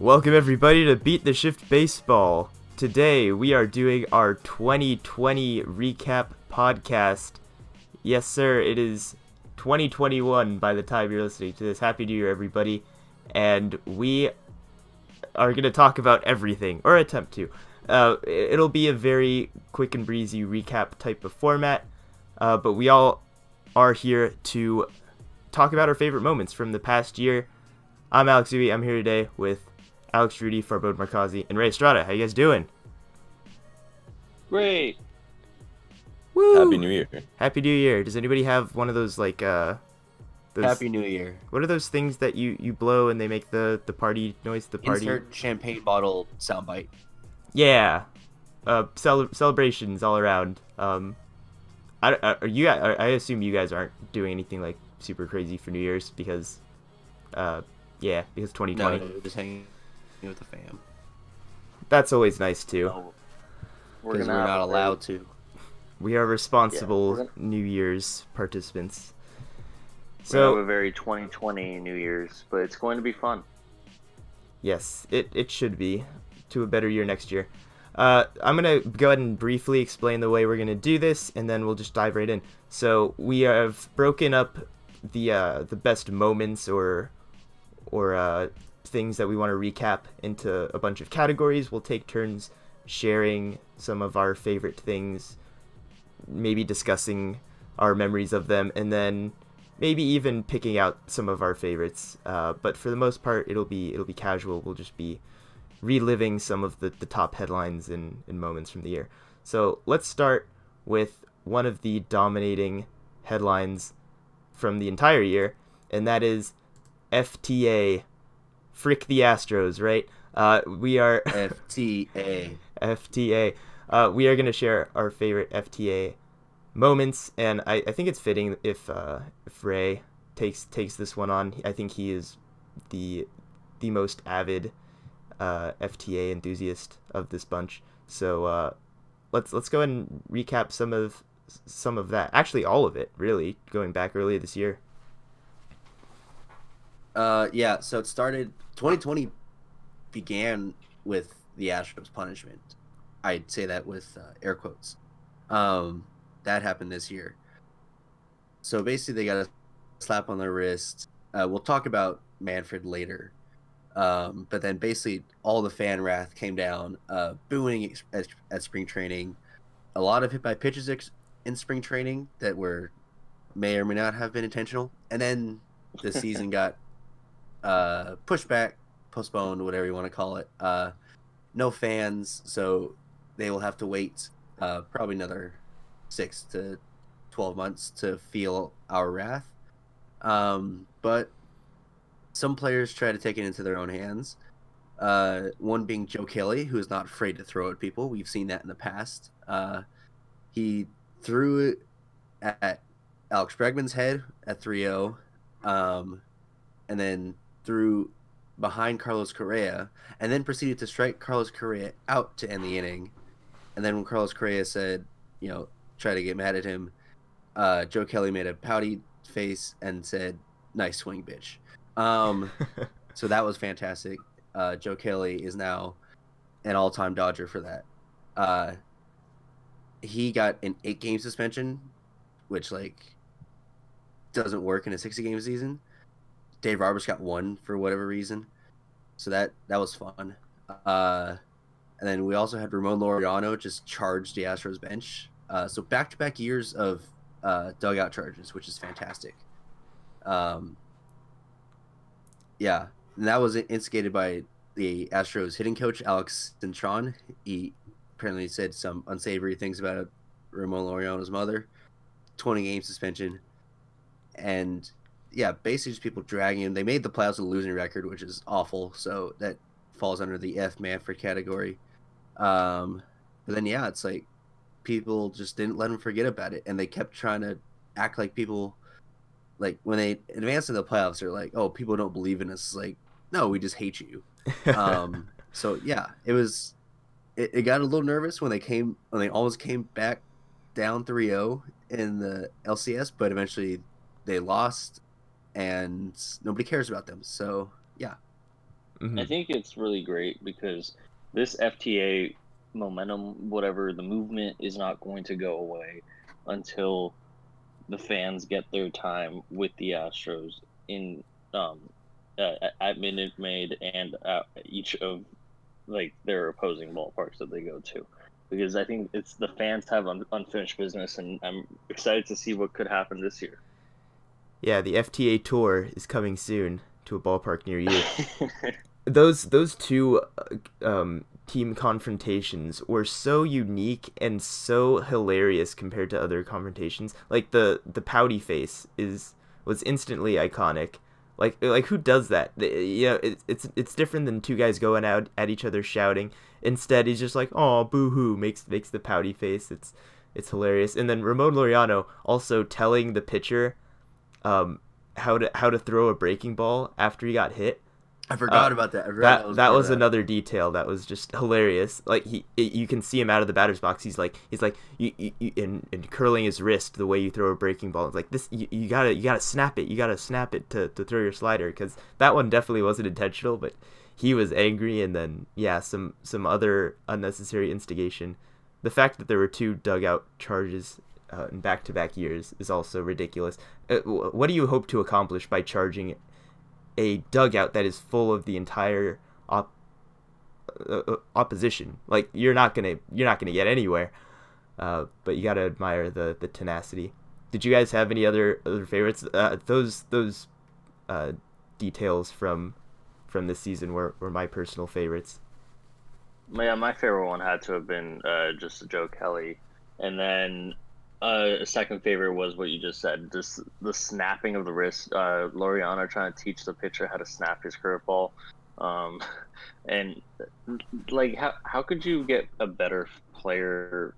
Welcome everybody to Beat the Shift Baseball. Today we are doing our 2020 recap podcast. Yes sir, it is 2021 by the time you're listening to this. Happy New Year everybody. And we are going to talk about everything, or attempt to. It'll be a very quick and breezy recap type of format, but we all are here to talk about our favorite moments from the past year. I'm Alex Uby. I'm here today with Alex Rudy, Farbode Markazi, and Ray Estrada. How you guys doing? Great. Woo! Happy New Year. Happy New Year. Does anybody have one of those, like, Happy New Year. What are those things that you blow and they make the party noise? The party. Insert champagne bottle soundbite. Yeah. Celebrations all around. I assume you guys aren't doing anything like super crazy for New Year's because, because 2020. No, just hanging with the fam. That's always nice too. No, we're not allowed to. We are responsible New Year's participants. So we have a very 2020 New Year's, but it's going to be fun. Yes, it should be. To a better year next year. I'm going to go ahead and briefly explain the way we're going to do this, and then we'll just dive right in. So we have broken up the best moments or things that we want to recap into a bunch of categories. We'll take turns sharing some of our favorite things, maybe discussing our memories of them, and then maybe even picking out some of our favorites. But for the most part, it'll be casual. We'll just be reliving some of the top headlines and moments from the year. So let's start with one of the dominating headlines from the entire year, and that is FTA, frick the Astros, right? We are... FTA. FTA. We are going to share our favorite FTA moments, and I think it's fitting if Ray takes this one on. I think he is the most avid FTA enthusiast of this bunch, so let's go ahead and recap some of that. Actually, all of it, really, going back earlier this year. So it started. 2020 began with the Astros' punishment. I'd say that with air quotes. That happened this year. So basically, they got a slap on their wrist. We'll talk about Manfred later. But then basically all the fan wrath came down, booing at spring training. A lot of hit by pitches in spring training that may or may not have been intentional. And then the season got pushed back, postponed, whatever you want to call it. No fans, so they will have to wait probably another 6 to 12 months to feel our wrath. But some players try to take it into their own hands, one being Joe Kelly, who is not afraid to throw at people. We've seen that in the past. He threw it at Alex Bregman's head at 3-0, and then threw behind Carlos Correa, and then proceeded to strike Carlos Correa out to end the inning. And then when Carlos Correa said, try to get mad at him, Joe Kelly made a pouty face and said, "Nice swing, bitch." So that was fantastic. Joe Kelly is now an all-time Dodger for that. He got an 8-game suspension, which doesn't work in a 60-game season. Dave Roberts got 1 for whatever reason. So that was fun. And then we also had Ramon Laureano just charge the Astros bench. So back-to-back years of dugout charges, which is fantastic. Yeah, and that was instigated by the Astros hitting coach, Alex Centron. He apparently said some unsavory things about Ramon Laureano's mother. 20-game suspension. And, basically just people dragging him. They made the playoffs with a losing record, which is awful. So that falls under the F Manfred category. But then, it's people just didn't let him forget about it. And they kept trying to act like people... when they advance in the playoffs, they're like, "Oh, people don't believe in us." It's no, we just hate you. So it was. It got a little nervous when they almost came back down 3-0 in the LCS, but eventually they lost, and nobody cares about them. So Mm-hmm. I think it's really great because this FTA momentum, whatever, the movement is not going to go away until the fans get their time with the Astros in at Minute Maid and at each of like their opposing ballparks that they go to, because I think it's the fans have unfinished business, and I'm excited to see what could happen this year. Yeah, the FTA tour is coming soon to a ballpark near you. Those two team confrontations were so unique and so hilarious compared to other confrontations. Like the pouty face was instantly iconic. Like who does that? You know, it's different than two guys going out at each other shouting. Instead, he's just like, "Oh, boo hoo," makes the pouty face. It's hilarious. And then Ramon Laureano also telling the pitcher how to throw a breaking ball after he got hit. I forgot about that. That was another detail that was just hilarious. Like you can see him out of the batter's box. He's like, you and curling his wrist the way you throw a breaking ball. It's like this. You gotta snap it. You gotta snap it to throw your slider, because that one definitely wasn't intentional. But he was angry, and then some other unnecessary instigation. The fact that there were two dugout charges in back-to-back years is also ridiculous. What do you hope to accomplish by charging a dugout that is full of the entire opposition? Like, you're not gonna get anywhere. But you gotta admire the tenacity. Did you guys have any other favorites? Those details from this season were my personal favorites. Yeah, my favorite one had to have been just Joe Kelly, and then a second favorite was what you just said, just the snapping of the wrist. Laureano trying to teach the pitcher how to snap his curveball, and like how could you get a better player-player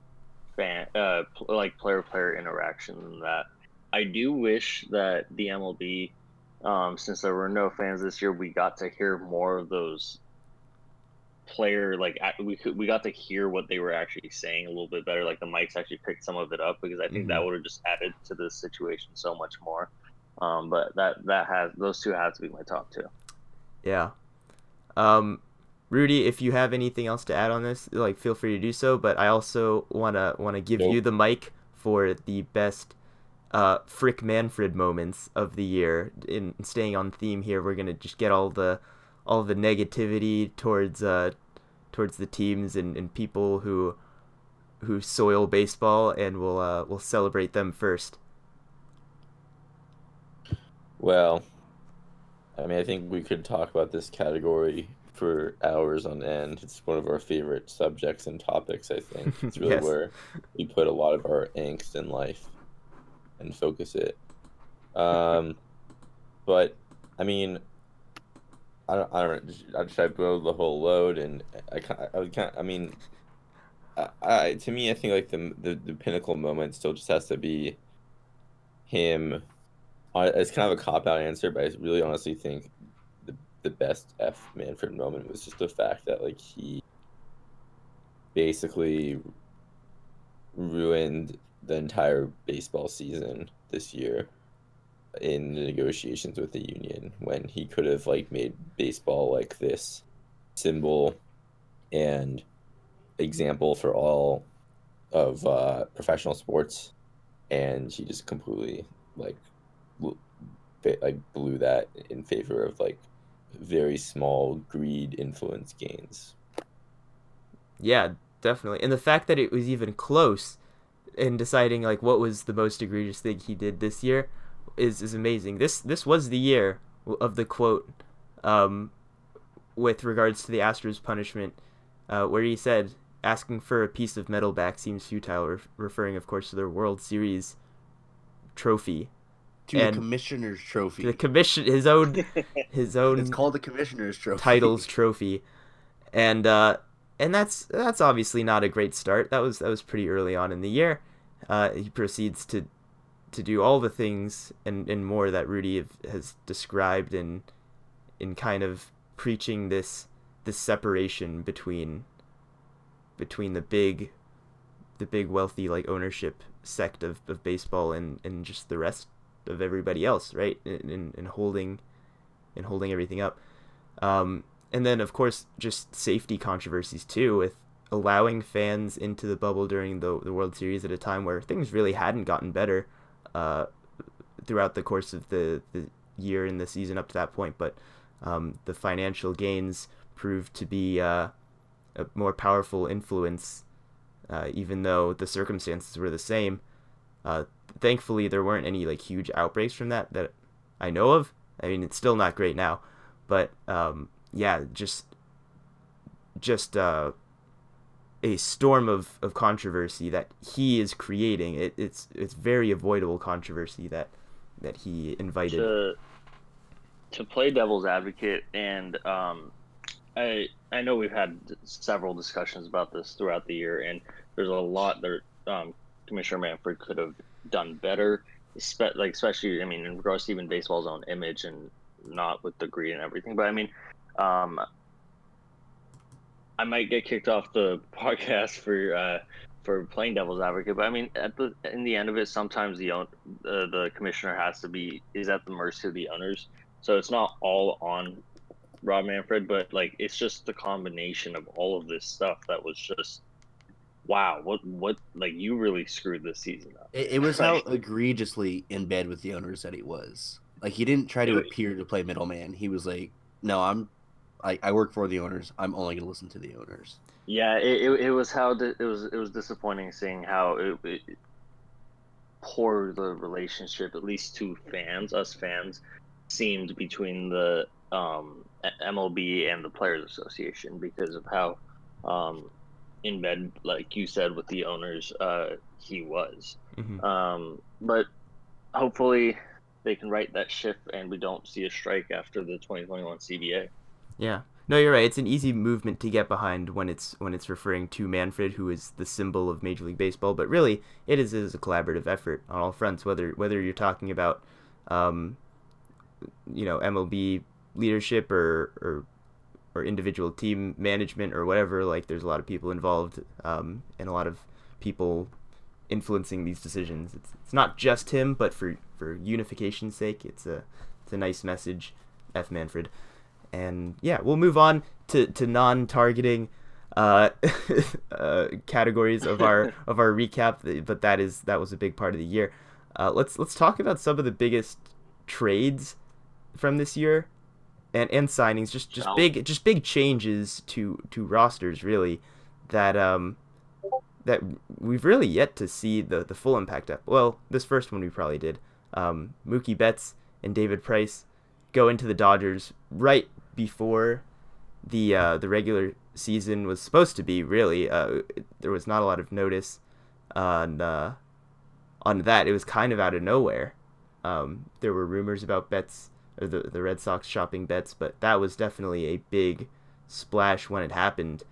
interaction than that? I do wish that the MLB, since there were no fans this year, we got to hear more of those player, like we got to hear what they were actually saying a little bit better. Like the mics actually picked some of it up, because I think that would have just added to this situation so much more. But those two have to be my top two. Yeah. Rudy, if you have anything else to add on this, like feel free to do so. But I also wanna give you the mic for the best Frick Manfred moments of the year. In staying on theme here, we're gonna just get all the negativity towards the teams and people who soil baseball, and we'll celebrate them first. Well, I mean, I think we could talk about this category for hours on end. It's one of our favorite subjects and topics, I think. It's really yes. Where we put a lot of our angst in life and focus it. But, I mean, I don't. Should I blow the whole load? And to me, I think like the pinnacle moment still just has to be him. It's kind of a cop out answer, but I really honestly think the best F Manfred moment was just the fact that like he basically ruined the entire baseball season this year in the negotiations with the union, when he could have like made baseball like this symbol and example for all of professional sports, and he just completely like blew that in favor of like very small greed influence gains. Yeah, definitely. And the fact that it was even close in deciding like what was the most egregious thing he did this year is amazing. This was the year of the quote with regards to the Astros punishment, where he said asking for a piece of metal back seems futile, referring of course to their World Series trophy, the commissioner's trophy, the commission, his own it's called the commissioner's trophy, titles trophy, and that's obviously not a great start. That was pretty early on in the year. He proceeds to do all the things and more that Rudy has described in kind of preaching this separation between the big wealthy like ownership sect of baseball and just the rest of everybody else, right? And holding everything up. And then, of course, just safety controversies, too, with allowing fans into the bubble during the World Series at a time where things really hadn't gotten better throughout the course of the year and the season up to that point. But the financial gains proved to be a more powerful influence, even though the circumstances were the same. Thankfully, there weren't any like huge outbreaks from that I know of. I mean, it's still not great now, but yeah, just a storm of controversy that he is creating. It's very avoidable controversy that he invited. To play devil's advocate, and I know we've had several discussions about this throughout the year, and there's a lot that Commissioner Manfred could have done better, especially, I mean, in regards to even baseball's own image and not with the greed and everything. But I mean, I might get kicked off the podcast for playing devil's advocate, but I mean, in the end of it, sometimes the commissioner is at the mercy of the owners. So it's not all on Rob Manfred, but like, it's just the combination of all of this stuff that was just, wow, what like, you really screwed this season up. It was how egregiously in bed with the owners that he was. Like, he didn't try to appear to play middleman. He was like, no, I work for the owners. I'm only going to listen to the owners. Yeah, it was how it was disappointing seeing how it poor the relationship, at least to fans, us fans, seemed between the MLB and the Players Association, because of how in bed, like you said, with the owners he was. Mm-hmm. But hopefully they can right that ship and we don't see a strike after the 2021 CBA. Yeah. No, you're right. It's an easy movement to get behind when it's referring to Manfred, who is the symbol of Major League Baseball. But really, it is a collaborative effort on all fronts, whether you're talking about MLB leadership or individual team management or whatever. Like, there's a lot of people involved and a lot of people influencing these decisions. It's not just him, but for unification's sake, it's a nice message. F Manfred. And yeah, we'll move on to non-targeting categories of our recap. But that was a big part of the year. Let's talk about some of the biggest trades from this year, and signings. Just big changes to rosters, really, that we've really yet to see the full impact of. Well, this first one we probably did. Mookie Betts and David Price go into the Dodgers right before the regular season was supposed to be, really. There was not a lot of notice on that. It was kind of out of nowhere. There were rumors about Betts, or the Red Sox shopping Betts, but that was definitely a big splash when it happened.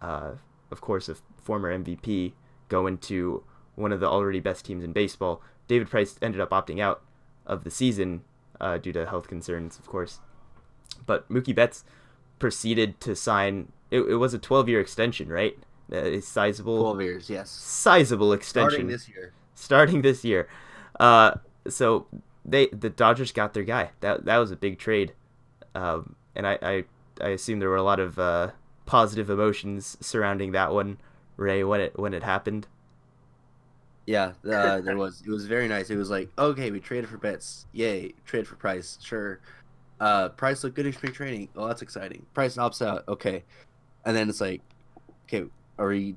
Of course, a former MVP going to one of the already best teams in baseball. David Price ended up opting out of the season due to health concerns, of course. But Mookie Betts proceeded to sign. It was a 12-year extension, right? A sizable 12 years, yes. Sizable extension. Starting this year. So the Dodgers got their guy. That was a big trade. And I assume there were a lot of positive emotions surrounding that one, Ray, when it happened. Yeah, there was. It was very nice. It was like, okay, we traded for Betts. Yay. Traded for Price. Sure. Price looked good in spring training. Oh, that's exciting. Price opts out. Okay. And then it's like, okay, we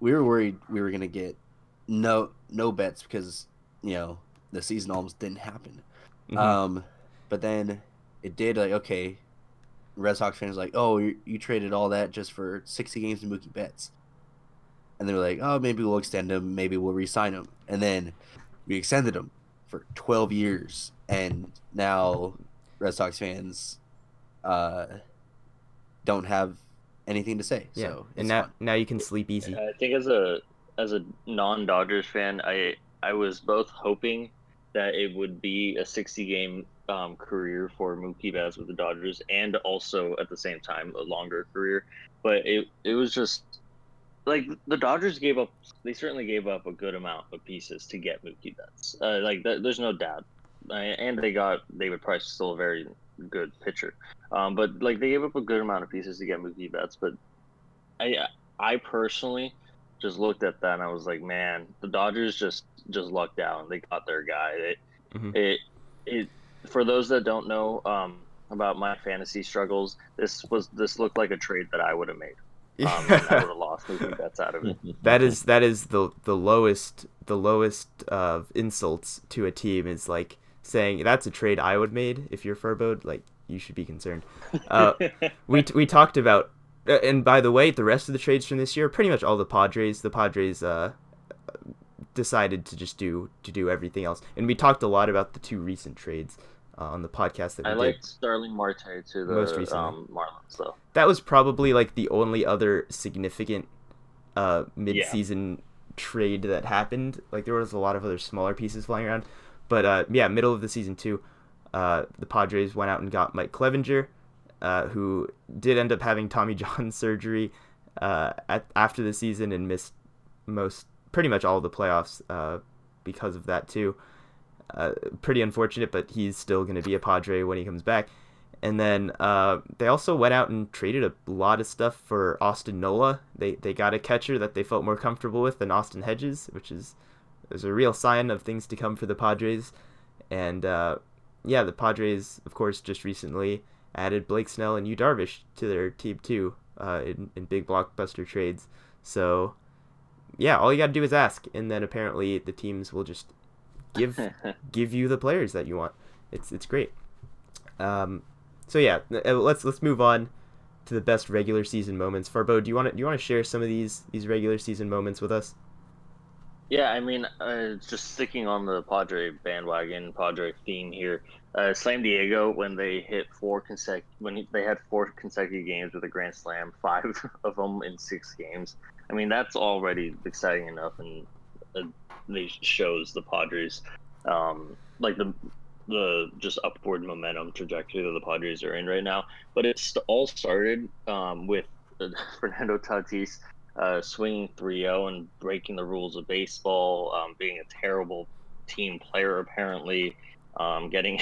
were worried we were going to get no Betts because, the season almost didn't happen. Mm-hmm. But then it did. Like, okay, Red Sox fans like, oh, you traded all that just for 60 games of Mookie Betts. And they were like, oh, maybe we'll extend him. Maybe we'll re-sign him. And then we extended him for 12 years. And now Red Sox fans don't have anything to say. Yeah. So and now you can sleep easy. I think as a non-Dodgers fan, I was both hoping that it would be a 60-game career for Mookie Betts with the Dodgers, and also at the same time a longer career. But it was just... Like, the Dodgers certainly gave up a good amount of pieces to get Mookie Betts. There's no doubt. And they got David Price, still a very good pitcher. But like they gave up a good amount of pieces to get Mookie Betts. But I personally just looked at that and I was like, man, the Dodgers just lucked out. They got their guy. For those that don't know about my fantasy struggles, this looked like a trade that I would have made. And I would have lost Mookie Betts out of it. That is the lowest of insults to a team is like saying that's a trade I would have made. If you're Farbode, like you should be concerned. We talked about, and by the way, the rest of the trades from this year, pretty much all the Padres decided to just do everything else. And we talked a lot about the two recent trades on the podcast that we did. I liked Starling Marte to the Marlins, though. That was probably like the only other significant mid-season trade that happened. Like there was a lot of other smaller pieces flying around, but middle of the season too, the Padres went out and got Mike Clevinger, who did end up having Tommy John surgery after the season and missed pretty much all of the playoffs because of that too. Pretty unfortunate, but he's still going to be a Padre when he comes back. And then they also went out and traded a lot of stuff for Austin Nola. They got a catcher that they felt more comfortable with than Austin Hedges, which is a real sign of things to come for the Padres. And the Padres, of course, just recently added Blake Snell and Yu Darvish to their team too in big blockbuster trades. So yeah, all you got to do is ask, and then apparently the teams will just give you the players that you want. It's great. So yeah, let's move on to the best regular season moments. Farbode, do you want to share some of these regular season moments with us? Yeah, I mean, just sticking on the Padre bandwagon, Padre theme here. Slam Diego, when they hit four consecutive games with a grand slam, 5 of them in 6 games. I mean, that's already exciting enough, and they shows the Padres, like the just upward momentum trajectory that the Padres are in right now. But it's all started with Fernando Tatis swinging 3-0 and breaking the rules of baseball, being a terrible team player apparently, getting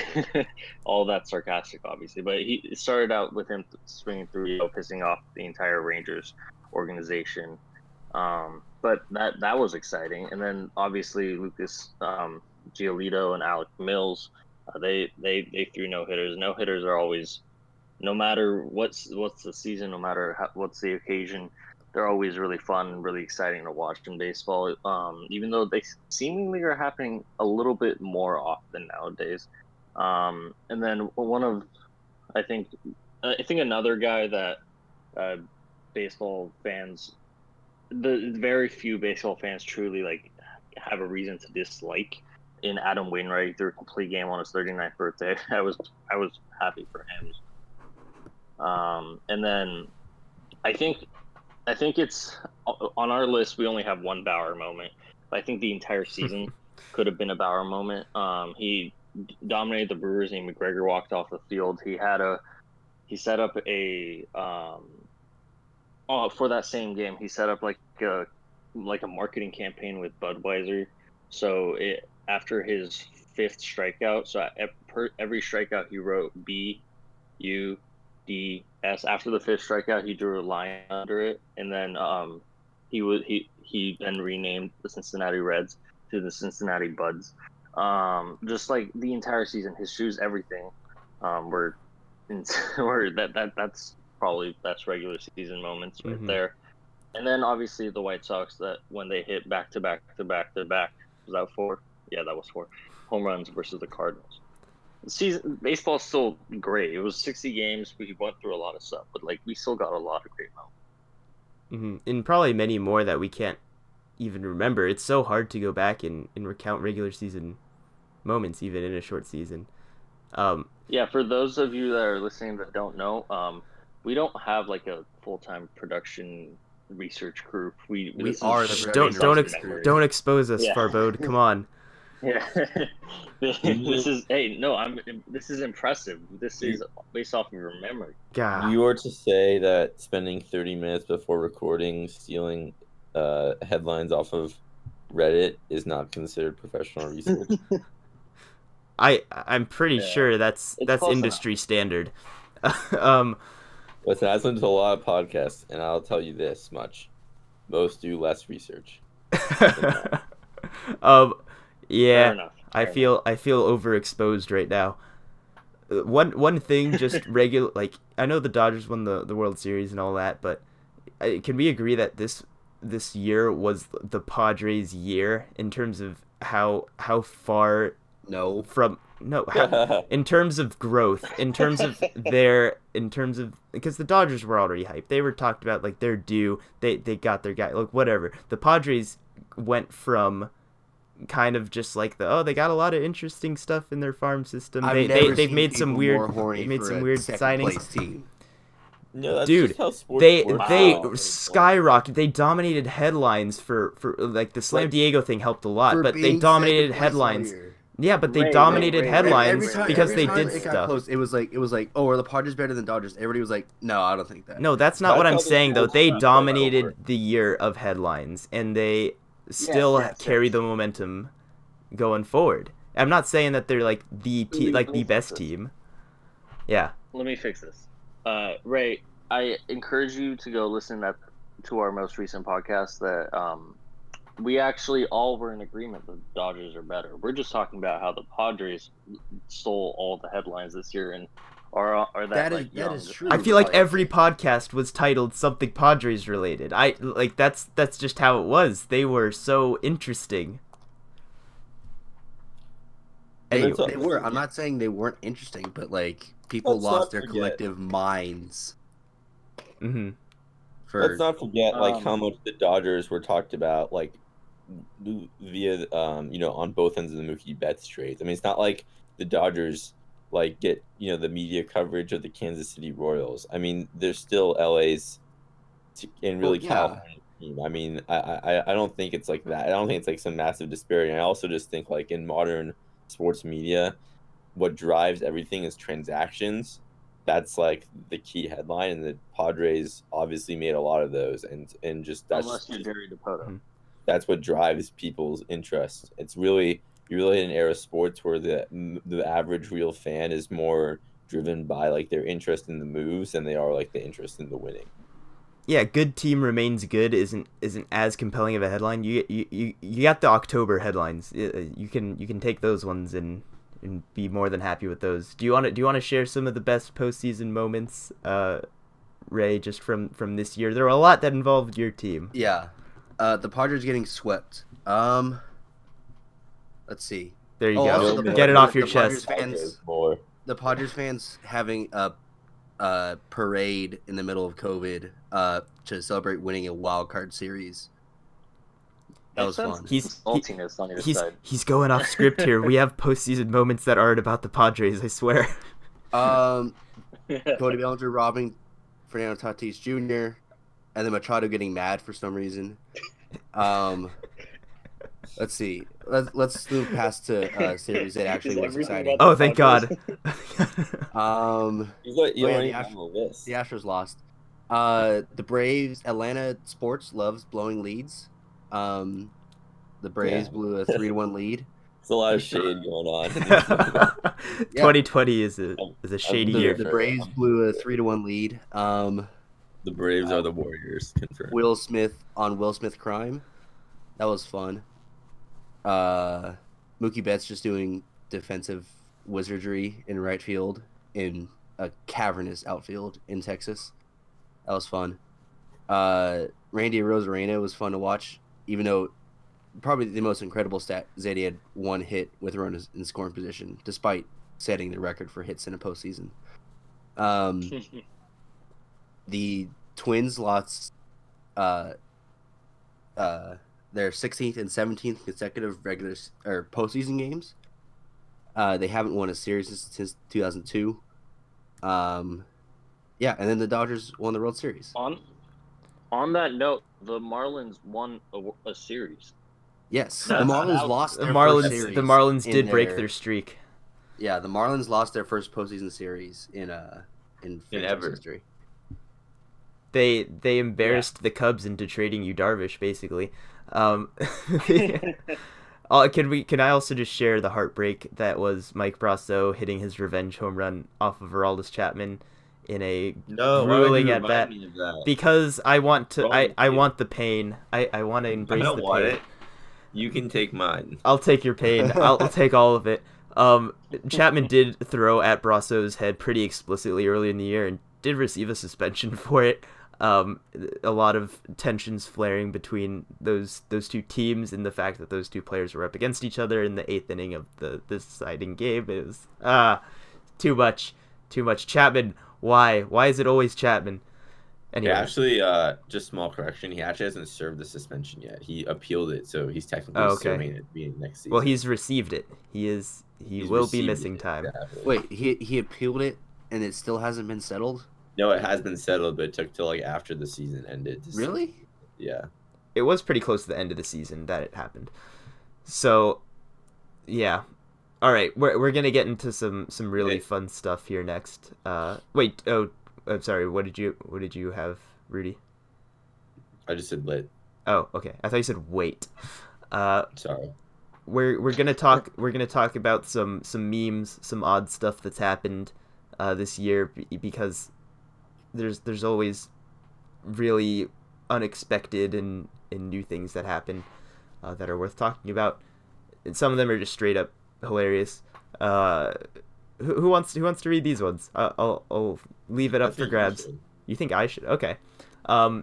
all that sarcastic obviously. But it started out with him swinging 3-0, pissing off the entire Rangers organization. But that was exciting. And then obviously Lucas Giolito and Alec Mills, they threw no hitters. No hitters are always, no matter what's the season, no matter what's the occasion, they're always really fun and really exciting to watch in baseball. Even though they seemingly are happening a little bit more often nowadays. And then I think another guy that very few baseball fans truly like have a reason to dislike. In Adam Wainwright, threw a complete game on his 39th birthday. I was happy for him. And then I think it's on our list. We only have one Bauer moment. But I think the entire season could have been a Bauer moment. He dominated the Brewers. And McGregor walked off the field. For that same game, he set up like a marketing campaign with Budweiser. So after his 5th strikeout, so every strikeout he wrote BUDS. After the 5th strikeout, he drew a line under it, and then he then renamed the Cincinnati Reds to the Cincinnati Buds. Just like the entire season, his shoes, everything, that's. Probably that's regular season moments right there. And then obviously the White Sox, that when they hit back to back, was that 4? Yeah, that was 4 home runs versus the Cardinals. Baseball's still great. It was 60 games. We went through a lot of stuff, but like we still got a lot of great moments. And probably many more that we can't even remember. It's so hard to go back and recount regular season moments, even in a short season. For those of you that are listening that don't know, we don't have like a full-time production research group. We are the don't expose us, Farbode. Come on. Yeah. This is impressive. This is based off of your memory. God. You are to say that spending 30 minutes before recording stealing headlines off of Reddit is not considered professional research. I'm pretty sure that's industry standard. Listen, I listen to a lot of podcasts, and I'll tell you this much: most do less research. Yeah, I feel overexposed right now. One thing, just regular, like, I know the Dodgers won the World Series and all that, but can we agree that this year was the Padres' year in terms of how far? In terms of growth, because the Dodgers were already hyped. They were talked about, like, they're due. They got their guy, like, whatever. The Padres went from kind of just like they got a lot of interesting stuff in their farm system. They've made some weird signings. Team. No, that's dude, just how they skyrocketed. They dominated headlines for like the Slam Diego thing helped a lot, but they dominated headlines. Yeah, but they dominated headlines because they did stuff. It was like, oh, are the Padres better than Dodgers? Everybody was like, no, I don't think that. No, that's not what I'm saying, though. They dominated the year of headlines, and they still carry the momentum going forward. I'm not saying that they're like the best team. Yeah. Let me fix this. Ray, I encourage you to go listen to our most recent podcast that we actually all were in agreement that the Dodgers are better. We're just talking about how the Padres stole all the headlines this year and are that is true. I feel like every podcast was titled something Padres related. I like that's just how it was. They were so interesting. They were. I'm not saying they weren't interesting, but like people lost their collective minds. Mm-hmm. Let's not forget like how much the Dodgers were talked about, like, via on both ends of the Mookie Betts trades. I mean, it's not like the Dodgers like get the media coverage of the Kansas City Royals. I mean, they're still LA's and really California team. I mean, I don't think it's like that. I don't think it's like some massive disparity. And I also just think like in modern sports media, what drives everything is transactions. That's like the key headline, and the Padres obviously made a lot of those, and just that's unless you're Jerry DiPoto. That's what drives people's interest. It's really in an era of sports where the average real fan is more driven by like their interest in the moves than they are like the interest in the winning. Yeah, good team remains good isn't as compelling of a headline. You got the October headlines. You can take those ones and be more than happy with those. Do you want to share some of the best postseason moments, Ray, just from this year? There were a lot that involved your team. Yeah, the Padres getting swept. Let's see. There you go. Get it off your chest. The Padres fans having a parade in the middle of COVID to celebrate winning a wild card series. That was fun. He's going off script here. We have postseason moments that aren't about the Padres, I swear. Cody Bellinger robbing Fernando Tatis Jr. and then Machado getting mad for some reason. Let's see. Let's move past to series that actually was exciting. Oh, thank God. The Astros lost. The Braves, Atlanta sports loves blowing leads. The Braves blew a 3-1 lead. There's a lot of shade going on. 2020 is a shady year. The Braves blew a 3-1 lead. The Braves are the Warriors. Confirmed. Will Smith crime. That was fun. Mookie Betts just doing defensive wizardry in right field in a cavernous outfield in Texas. That was fun. Randy Arozarena was fun to watch. Even though probably the most incredible stat is that he had one hit with runners in scoring position, despite setting the record for hits in a postseason. The Twins lost their 16th and 17th consecutive regular or postseason games. They haven't won a series since 2002. And then the Dodgers won the World Series. On that note, the Marlins won a series. Yes, the Marlins lost their first series. The Marlins did break their streak. Yeah, the Marlins lost their first postseason series in franchise history. They embarrassed the Cubs into trading Yu Darvish, basically. Can I also just share the heartbreak that was Mike Brasso hitting his revenge home run off of Aroldis Chapman in a grueling at bat? Because I want to, I want the pain. I want to embrace the pain. I don't want it. You can take mine. I'll take your pain. I'll take all of it. Chapman did throw at Brasso's head pretty explicitly early in the year and did receive a suspension for it. A lot of tensions flaring between those two teams, and the fact that those two players were up against each other in the eighth inning of the deciding game is too much. Chapman, why is it always Chapman? Anyway. Yeah, actually, just small correction. He actually hasn't served the suspension yet. He appealed it, so he's technically serving it being next season. Well, he's received it. He will be missing time. Exactly. Wait, he appealed it, and it still hasn't been settled? No, it has been settled, but it took till after the season ended. Really? Yeah. It was pretty close to the end of the season that it happened. So, yeah. All right, we're gonna get into some really fun stuff here next. I'm sorry. What did you have, Rudy? I just said lit. Oh, okay. I thought you said wait. Sorry. We're gonna talk about some memes, some odd stuff that's happened this year, because there's always really unexpected and new things that happen that are worth talking about, and some of them are just straight up hilarious. Who wants to read these ones? I'll leave it up for grabs. You think I should? Okay. All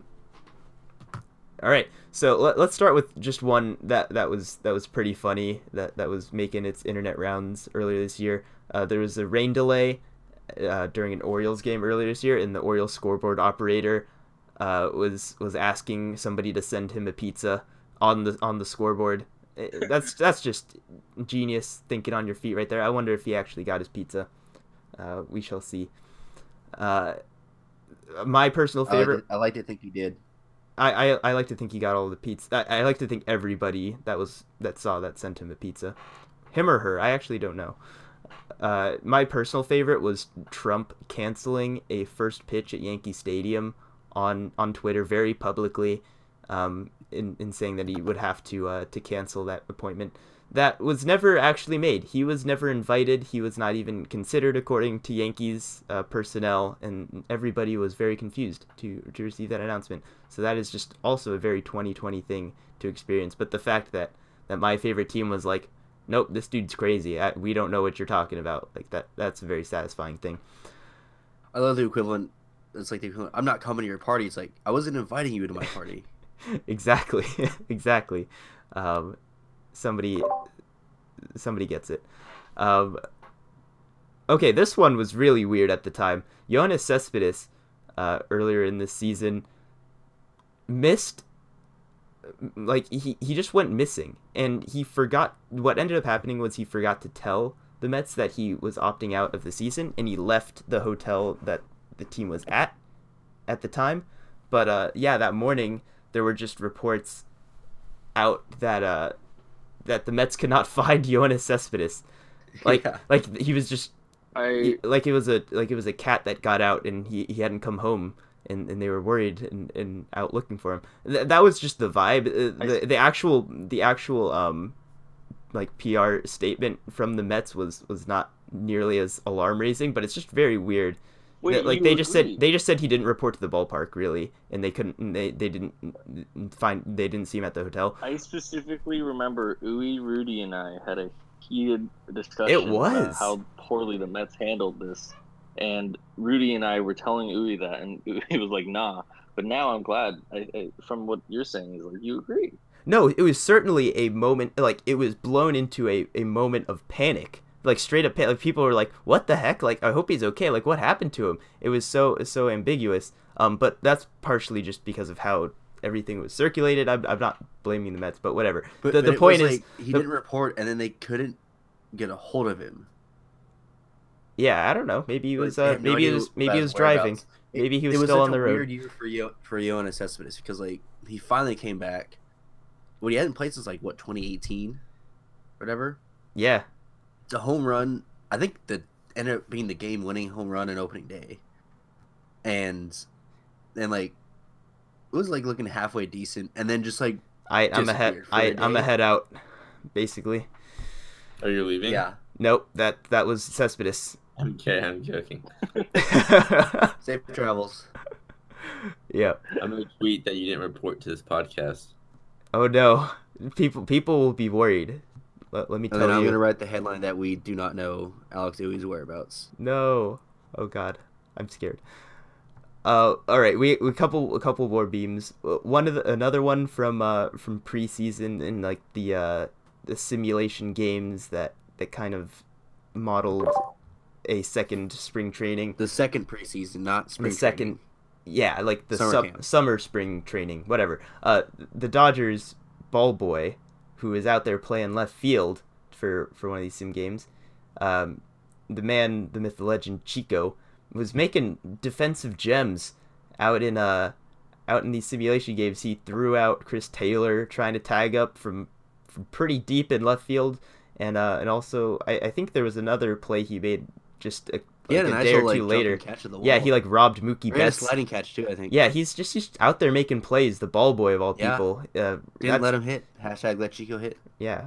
right. So let's start with just one that was pretty funny that was making its internet rounds earlier this year. There was a rain delay during an Orioles game earlier this year, and the Orioles scoreboard operator was asking somebody to send him a pizza on the scoreboard. That's just genius thinking on your feet right there. I wonder if he actually got his pizza. We shall see. My personal favorite. I like to think he did. I like to think he got all the pizza. I like to think everybody that saw that sent him a pizza, him or her. I actually don't know. My personal favorite was Trump canceling a first pitch at Yankee Stadium on Twitter very publicly. In saying that he would have to cancel that appointment that was never actually made. He was never invited. He was not even considered, according to Yankees personnel, and everybody was very confused to receive that announcement. So that is just also a very 2020 thing to experience. But the fact that my favorite team was like, nope, this dude's crazy. We don't know what you're talking about. Like that's a very satisfying thing. I love the equivalent. It's like the equivalent. I'm not coming to your party. It's like, I wasn't inviting you to my party. Exactly. Somebody gets it. Okay, this one was really weird at the time. Jonas Cespedes, earlier in this season, missed. Like he just went missing, and he forgot. What ended up happening was he forgot to tell the Mets that he was opting out of the season, and he left the hotel that the team was at the time. But that morning, there were just reports out that the Mets could not find Jonas Cespedes, like he was just like it was a cat that got out, and he hadn't come home, and they were worried and out looking for him. That was just the vibe. The actual like PR statement from the Mets was not nearly as alarm raising, but it's just very weird. Wait, like they just said he didn't report to the ballpark, really, and they didn't see him at the hotel. I specifically remember Rudy and I had a heated discussion about how poorly the Mets handled this, and Rudy and I were telling Uwe that, and he was like, "Nah." But now I'm glad. I from what you're saying, is like you agree. No, it was certainly a moment, like it was blown into a moment of panic. Like straight up, like people were like, "What the heck? Like, I hope he's okay. Like, what happened to him?" It was so ambiguous. But that's partially just because of how everything was circulated. I'm not blaming the Mets, but whatever. But the point is, like, he didn't report, and then they couldn't get a hold of him. Yeah, I don't know. Maybe he was driving. Maybe he was still on the road. It was such a weird year for Jonas Cespedes, because like he finally came back. What he hadn't played since like 2018, whatever. Yeah. The home run, I think, that ended up being the game-winning home run on opening day, and like it was like looking halfway decent, and then just like I'm ahead out. basically. Are you leaving? Yeah. Nope, that was Cespedes. Okay, I'm joking. Safe travels. Yeah. I'm going to tweet that you didn't report to this podcast. Oh, no. People will be worried. Let me tell you. And then I'm going to write the headline that we do not know Alex Uby's whereabouts. No. Oh, God. I'm scared. All right, we a couple more beams. Another one from preseason and like the simulation games that kind of modeled a second spring training. The second preseason, not spring. The second, yeah, like the summer spring training, whatever. The Dodgers ball boy, who is out there playing left field for one of these sim games, the man, the myth, the legend, Chico, was making defensive gems out in these simulation games. He threw out Chris Taylor, trying to tag up from pretty deep in left field, and also I think there was another play he made just a day or two later. Yeah, he like robbed Mookie Betts. Sliding catch too, I think. Yeah, he's just out there making plays. The ball boy of all people. Didn't let him hit. # Let Chico hit. Yeah,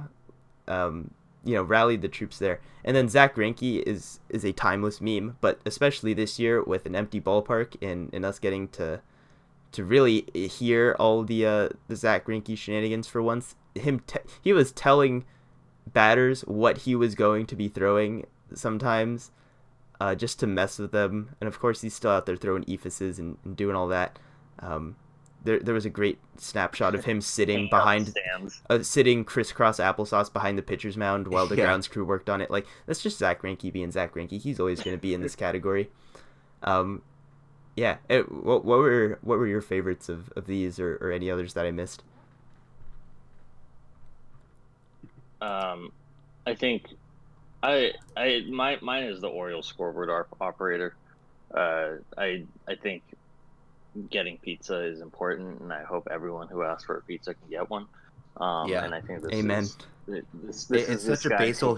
rallied the troops there. And then Zach Greinke is a timeless meme, but especially this year with an empty ballpark and us getting to really hear all the Zach Greinke shenanigans for once. He was telling batters what he was going to be throwing sometimes, just to mess with them. And of course, he's still out there throwing epheses and doing all that. There was a great snapshot of him sitting sitting crisscross applesauce behind the pitcher's mound while the grounds crew worked on it. Like, that's just Zach Greinke being Zach Greinke. He's always going to be in this category. Yeah. What were your favorites of these or any others that I missed? I think mine is the Orioles scoreboard operator. I think getting pizza is important, and I hope everyone who asks for a pizza can get one. And I think this is it's such a basal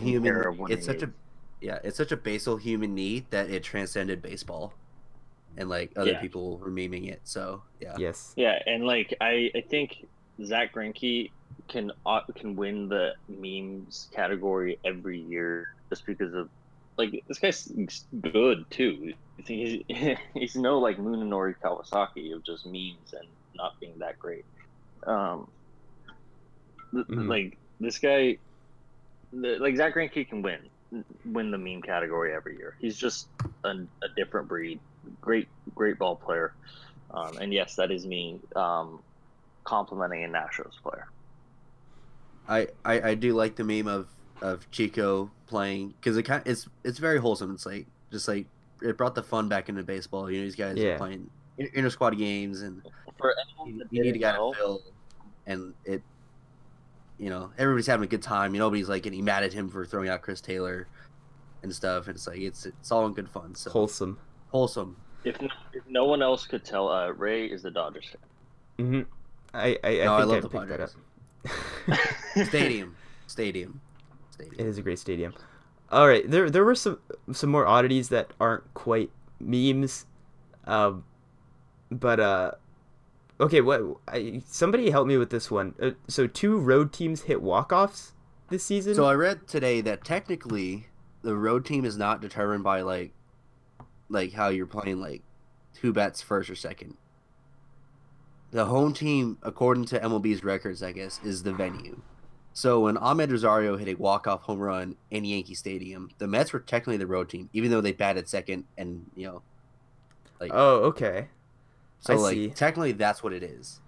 human need that it transcended baseball, and like other people were memeing it. So and like I think Zach Greinke can win the memes category every year just because of like this guy's good too. He's no like Munenori Kawasaki of just memes and not being that great. Like this guy, like Zach Greinke can win the meme category every year. He's just a different breed. Great ball player, and yes, that is me complimenting a Nationals player. I do like the meme of Chico playing because it's very wholesome. It's like just like it brought the fun back into baseball. You know, these guys are playing inter squad games, and for you need a guy to fill, and it, you know, everybody's having a good time. You know, nobody's like getting mad at him for throwing out Chris Taylor and stuff. And it's like it's all in good fun. So wholesome. If no one else could tell, Ray is the Dodgers fan. Mm-hmm. I love the Padres. Stadium. It is a great stadium. All right, there were some more oddities that aren't quite memes, okay. Somebody help me with this one. So two road teams hit walk-offs this season. So I read today that technically the road team is not determined by like how you're playing, like who bats first or second. The home team, according to MLB's records, I guess, is the venue. So when Ahmed Rosario hit a walk-off home run in Yankee Stadium, the Mets were technically the road team, even though they batted second and, you know, like... Oh, okay. So, I see. Technically that's what it is.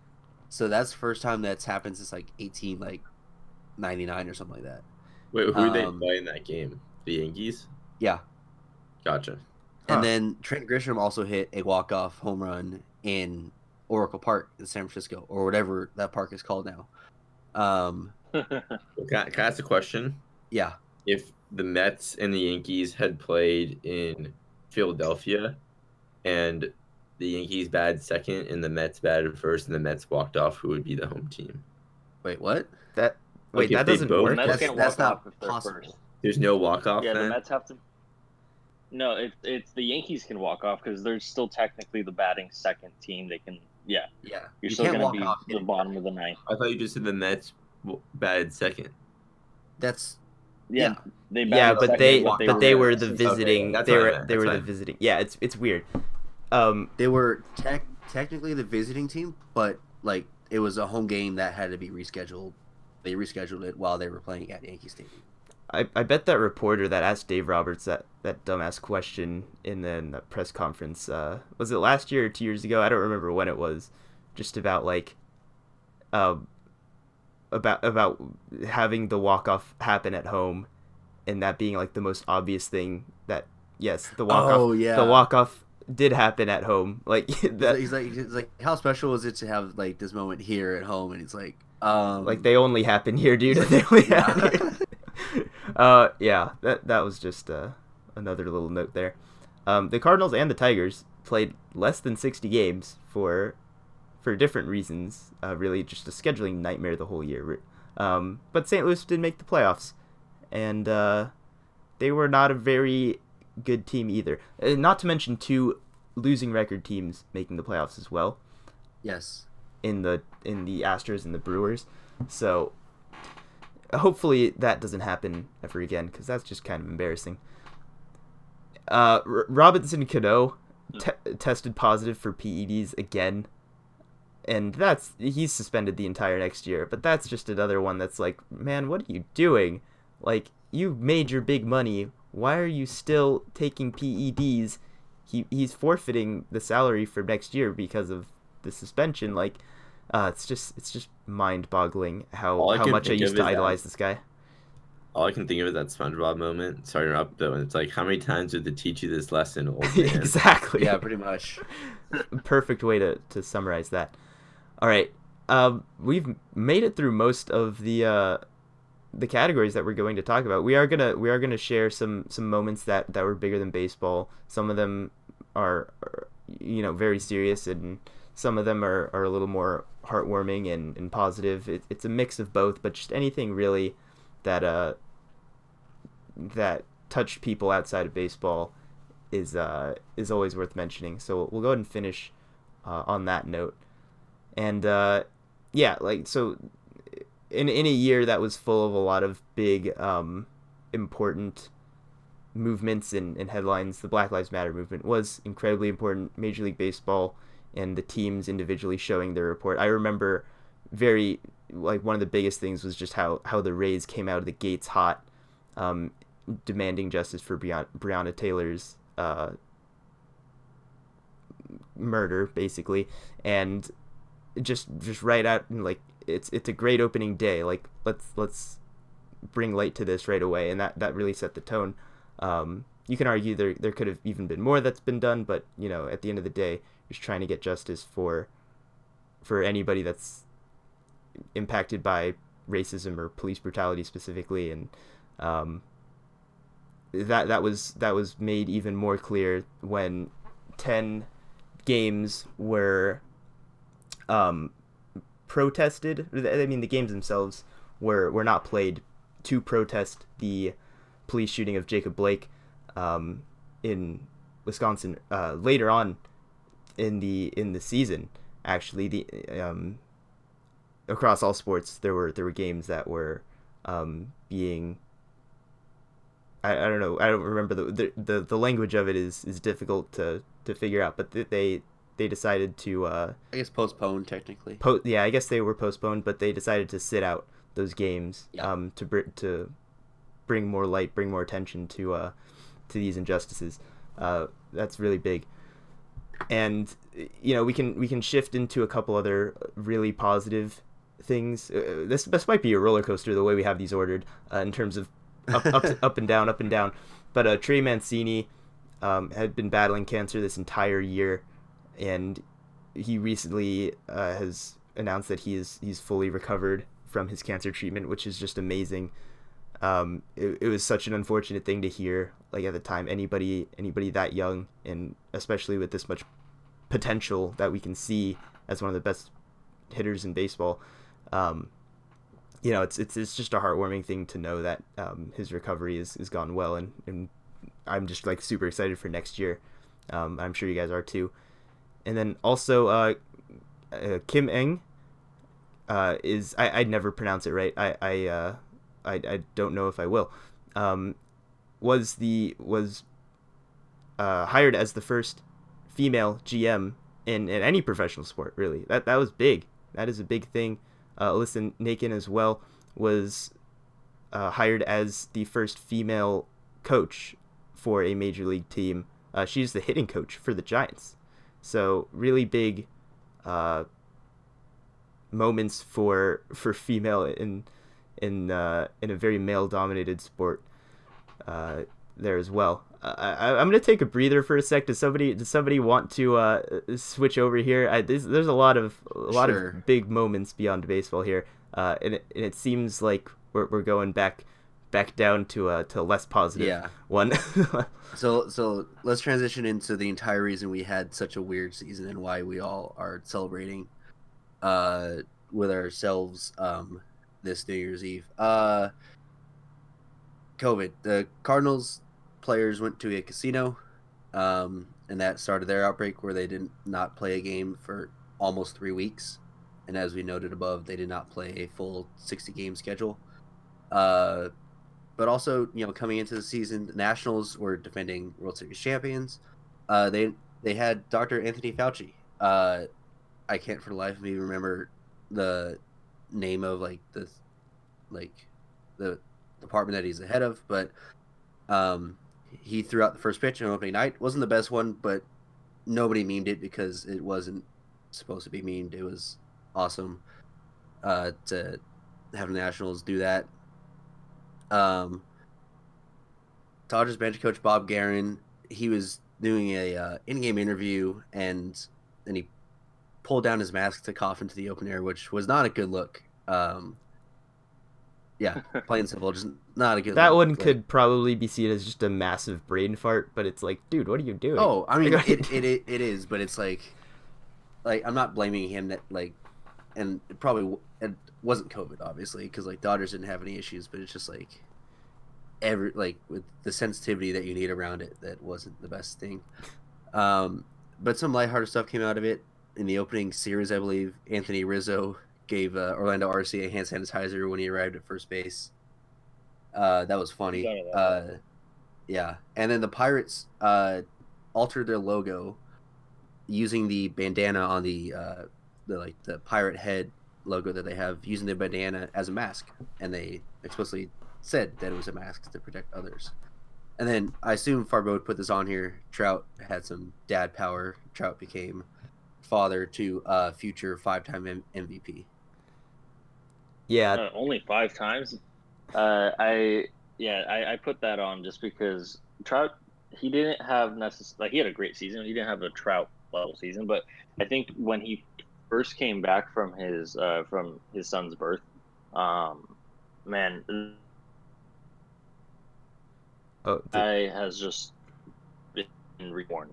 So that's the first time that's happened since, like, 1899 or something like that. Wait, who did they play in that game? The Yankees? Yeah. Gotcha. Huh. And then Trent Grisham also hit a walk-off home run in Oracle Park in San Francisco, or whatever that park is called now. Can I ask a question? Yeah. If the Mets and the Yankees had played in Philadelphia and the Yankees batted second and the Mets batted first and the Mets walked off, who would be the home team? Wait, what? That doesn't work. That's not possible. There's no walk-off? Yeah, the Mets have to... No, it's the Yankees can walk off because they're still technically the batting second team. They can... Yeah. Yeah. You're still going to be the bottom of the ninth. I thought you just said the Mets batted second. That's but they were the visiting. Okay, they were the visiting. Yeah, it's weird. They were technically the visiting team, but like it was a home game that had to be rescheduled. They rescheduled it while they were playing at Yankee Stadium. I bet that reporter that asked Dave Roberts that dumbass question in the press conference, was it last year or 2 years ago? I don't remember when it was, just about like about having the walk-off happen at home and that being like the most obvious thing that, yes, the walk-off did happen at home. Like that, he's like, how special is it to have like this moment here at home? And it's like, they only happen here, dude. They only happen here. That was just another little note there. The Cardinals and the Tigers played less than 60 games for different reasons, really just a scheduling nightmare the whole year. But St. Louis did make the playoffs, and they were not a very good team either. Not to mention two losing record teams making the playoffs as well. Yes. In the Astros and the Brewers. So hopefully that doesn't happen ever again, because that's just kind of embarrassing. Robinson Cano tested positive for PEDs again, and he's suspended the entire next year. But that's just another one that's like, man, what are you doing? Like, you made your big money. Why are you still taking PEDs? He's forfeiting the salary for next year because of the suspension. Like, it's just mind-boggling how much I used to idolize this guy. All I can think of is that SpongeBob moment. Sorry to interrupt, though. And it's like, how many times did they teach you this lesson, old man? Exactly. Yeah, pretty much. Perfect way to summarize that. All right, we've made it through most of the categories that we're going to talk about. We are gonna share some moments that were bigger than baseball. Some of them are very serious, and some of them are a little more heartwarming and positive. It's a mix of both, but just anything really that touched people outside of baseball is always worth mentioning. So we'll go ahead and finish on that note. And in a year that was full of a lot of big important movements and headlines, the Black Lives Matter movement was incredibly important. Major League Baseball and the teams individually showing their report. I remember one of the biggest things was just how the Rays came out of the gates hot, demanding justice for Breonna Taylor's murder, basically. And just right out, and like it's a great opening day, like let's bring light to this right away, and that really set the tone. You can argue there could have even been more that's been done, but at the end of the day, just trying to get justice for anybody that's impacted by racism or police brutality specifically. And that was made even more clear when 10 games were protested. I mean, the games themselves were not played to protest the police shooting of Jacob Blake in Wisconsin later on in the season. Actually, the across all sports there were games that were being, I don't know, I don't remember the language of it is difficult to figure out, but they decided to I guess postpone technically. I guess they were postponed, but they decided to sit out those games, yeah. To bring more light, bring more attention to these injustices. That's really big. And we can shift into a couple other really positive things. This might be a roller coaster the way we have these ordered, in terms of up and down. But Trey Mancini had been battling cancer this entire year, and he recently has announced that he's fully recovered from his cancer treatment, which is just amazing. It was such an unfortunate thing to hear, like at the time, anybody that young, and especially with this much potential that we can see as one of the best hitters in baseball. It's just a heartwarming thing to know that his recovery is gone well, and I'm just like super excited for next year. I'm sure you guys are too. And then also Kim Ng, I'd never pronounce it right. I I don't know if I will, was hired as the first female GM in any professional sport, really. That was big. That is a big thing. Alyssa Nakin as well was hired as the first female coach for a major league team. She's the hitting coach for the Giants. So really big moments for female in a very male dominated sport there as well. I'm gonna take a breather for a sec. Does somebody want to switch over here? There's a lot Sure. of big moments beyond baseball here, and it seems like we're going back down to less positive one. so let's transition into the entire reason we had such a weird season and why we all are celebrating with ourselves this New Year's Eve. COVID. The Cardinals players went to a casino, and that started their outbreak where they did not play a game for almost 3 weeks. And as we noted above, they did not play a full 60-game schedule. But also, coming into the season, the Nationals were defending World Series champions. They had Dr. Anthony Fauci. I can't for the life of me remember the name of the department that he's the head of, but he threw out the first pitch on opening night. Wasn't the best one, but nobody memed it because it wasn't supposed to be memed. It was awesome to have the Nationals do that. Dodgers bench coach Bob Guerin, he was doing a in-game interview, and he pulled down his mask to cough into the open air, which was not a good look. Yeah, plain simple, just not a good. That one could probably be seen as just a massive brain fart, but it's like, dude, what are you doing? Oh, I mean, it is, but it's like I'm not blaming him that and it wasn't COVID obviously because Dodgers didn't have any issues, but it's just with the sensitivity that you need around it, that wasn't the best thing. But some lighthearted stuff came out of it. In the opening series, I believe Anthony Rizzo gave Orlando Arcia hand sanitizer when he arrived at first base. That was funny. Yeah. And then the Pirates altered their logo using the bandana on the pirate head logo that they have, using the bandana as a mask. And they explicitly said that it was a mask to protect others. And then I assume Farbode put this on here. Trout had some dad power. Trout became father to future 5-time MVP. Yeah, only 5 times. I put that on just because Trout, he didn't have he had a great season. He didn't have a Trout level season, but I think when he first came back from his son's birth, man, I has just reborn.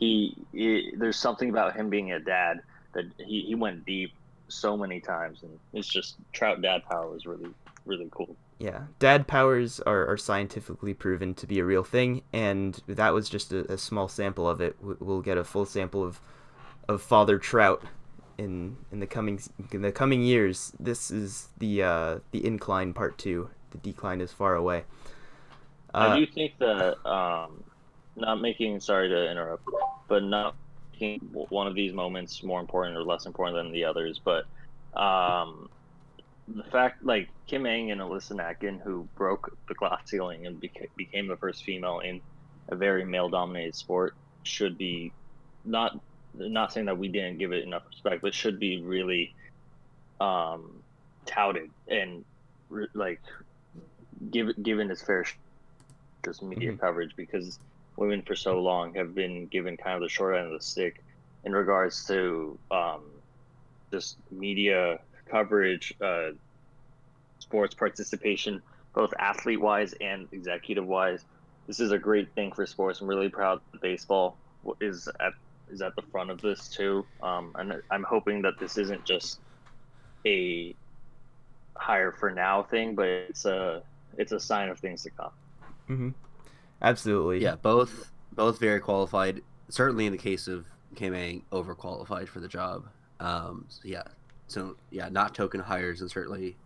There's something about him being a dad that he went deep so many times, and it's just Trout dad power is really, really cool. Yeah, dad powers are scientifically proven to be a real thing, and that was just a small sample of it. We'll get a full sample of Father Trout in the coming years. This is the incline part 2. The decline is far away. I do think that sorry to interrupt, but not making one of these moments more important or less important than the others, but the fact Kim Ng and Alyssa Nakin, who broke the glass ceiling and became the first female in a very male dominated sport, should be not saying that we didn't give it enough respect, but should be really touted and given its fair media coverage, because women for so long have been given kind of the short end of the stick in regards to just media coverage, sports participation, both athlete-wise and executive-wise. This is a great thing for sports. I'm really proud that baseball is at the front of this too. And I'm hoping that this isn't just a hire for now thing, but it's a sign of things to come. Mm-hmm. Absolutely. Yeah, both very qualified. Certainly in the case of Kim Ng, overqualified for the job. So not token hires, and certainly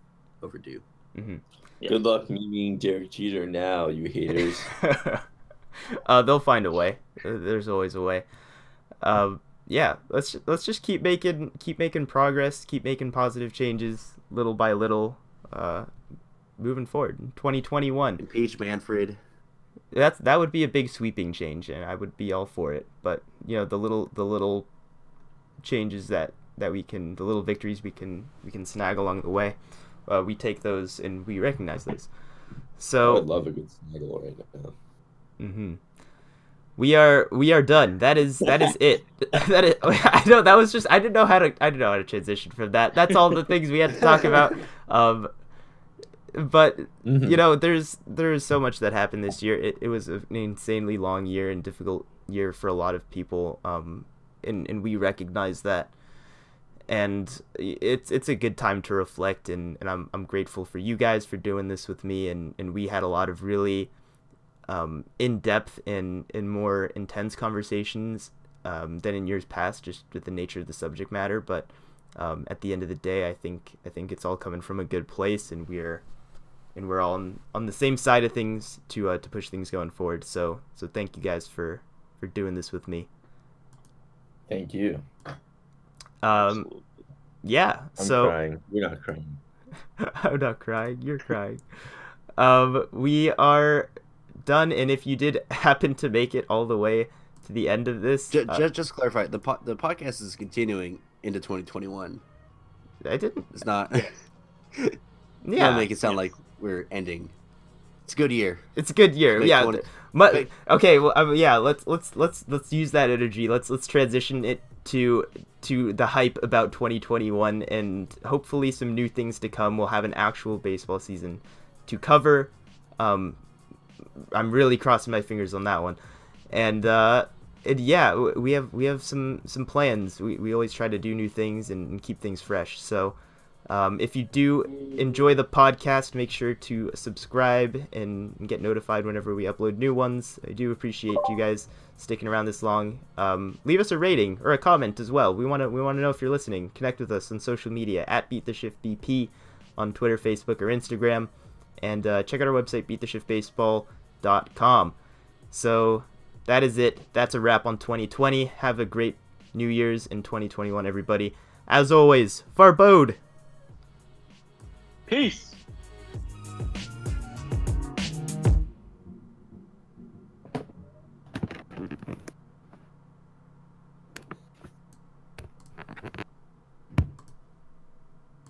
overdue. Mm-hmm. Yeah. Good luck meeting Derek Jeter now, you haters. They'll find a way. There's always a way. Yeah, let's just keep making progress, keep making positive changes, little by little, moving forward. 2021. Impeach Manfred. That would be a big sweeping change, and I would be all for it. But you know, the little changes that we can, the little victories we can snag along the way, we take those and we recognize those. So I would love a good snaggle right now. Mm-hmm. We are done. That is it. That is. I know that was just. I didn't know how to transition from that. That's all the things we had to talk about. But mm-hmm. You know, there's so much that happened this year. It was an insanely long year and difficult year for a lot of people. And we recognize that. And it's a good time to reflect. And I'm grateful for you guys for doing this with me. And we had a lot of really in-depth and more intense conversations than in years past, just with the nature of the subject matter. But at the end of the day, I think it's all coming from a good place, and we're all on the same side of things to push things going forward. So thank you guys for doing this with me. Thank you. Yeah. I'm crying. You're not crying. I'm not crying. You're crying. We are done. And if you did happen to make it all the way to the end of this, just clarify, the podcast is continuing into 2021. I didn't. It's not. Yeah. Not make it sound like we're ending. It's a good year. It's a good year. Yeah. Okay. Well. Yeah. Let's use that energy. Let's transition it to the hype about 2021, and hopefully some new things to come. We'll have an actual baseball season to cover. I'm really crossing my fingers on that one, and yeah, we have some plans. We always try to do new things and keep things fresh. So, if you do enjoy the podcast, make sure to subscribe and get notified whenever we upload new ones. I do appreciate you guys sticking around this long. Leave us a rating or a comment as well. We want to know if you're listening. Connect with us on social media at BeatTheShiftBP on Twitter, Facebook, or Instagram. And check out our website, beattheshiftbaseball.com. So that is it. That's a wrap on 2020. Have a great New Year's in 2021, everybody. As always, Farbode. Peace.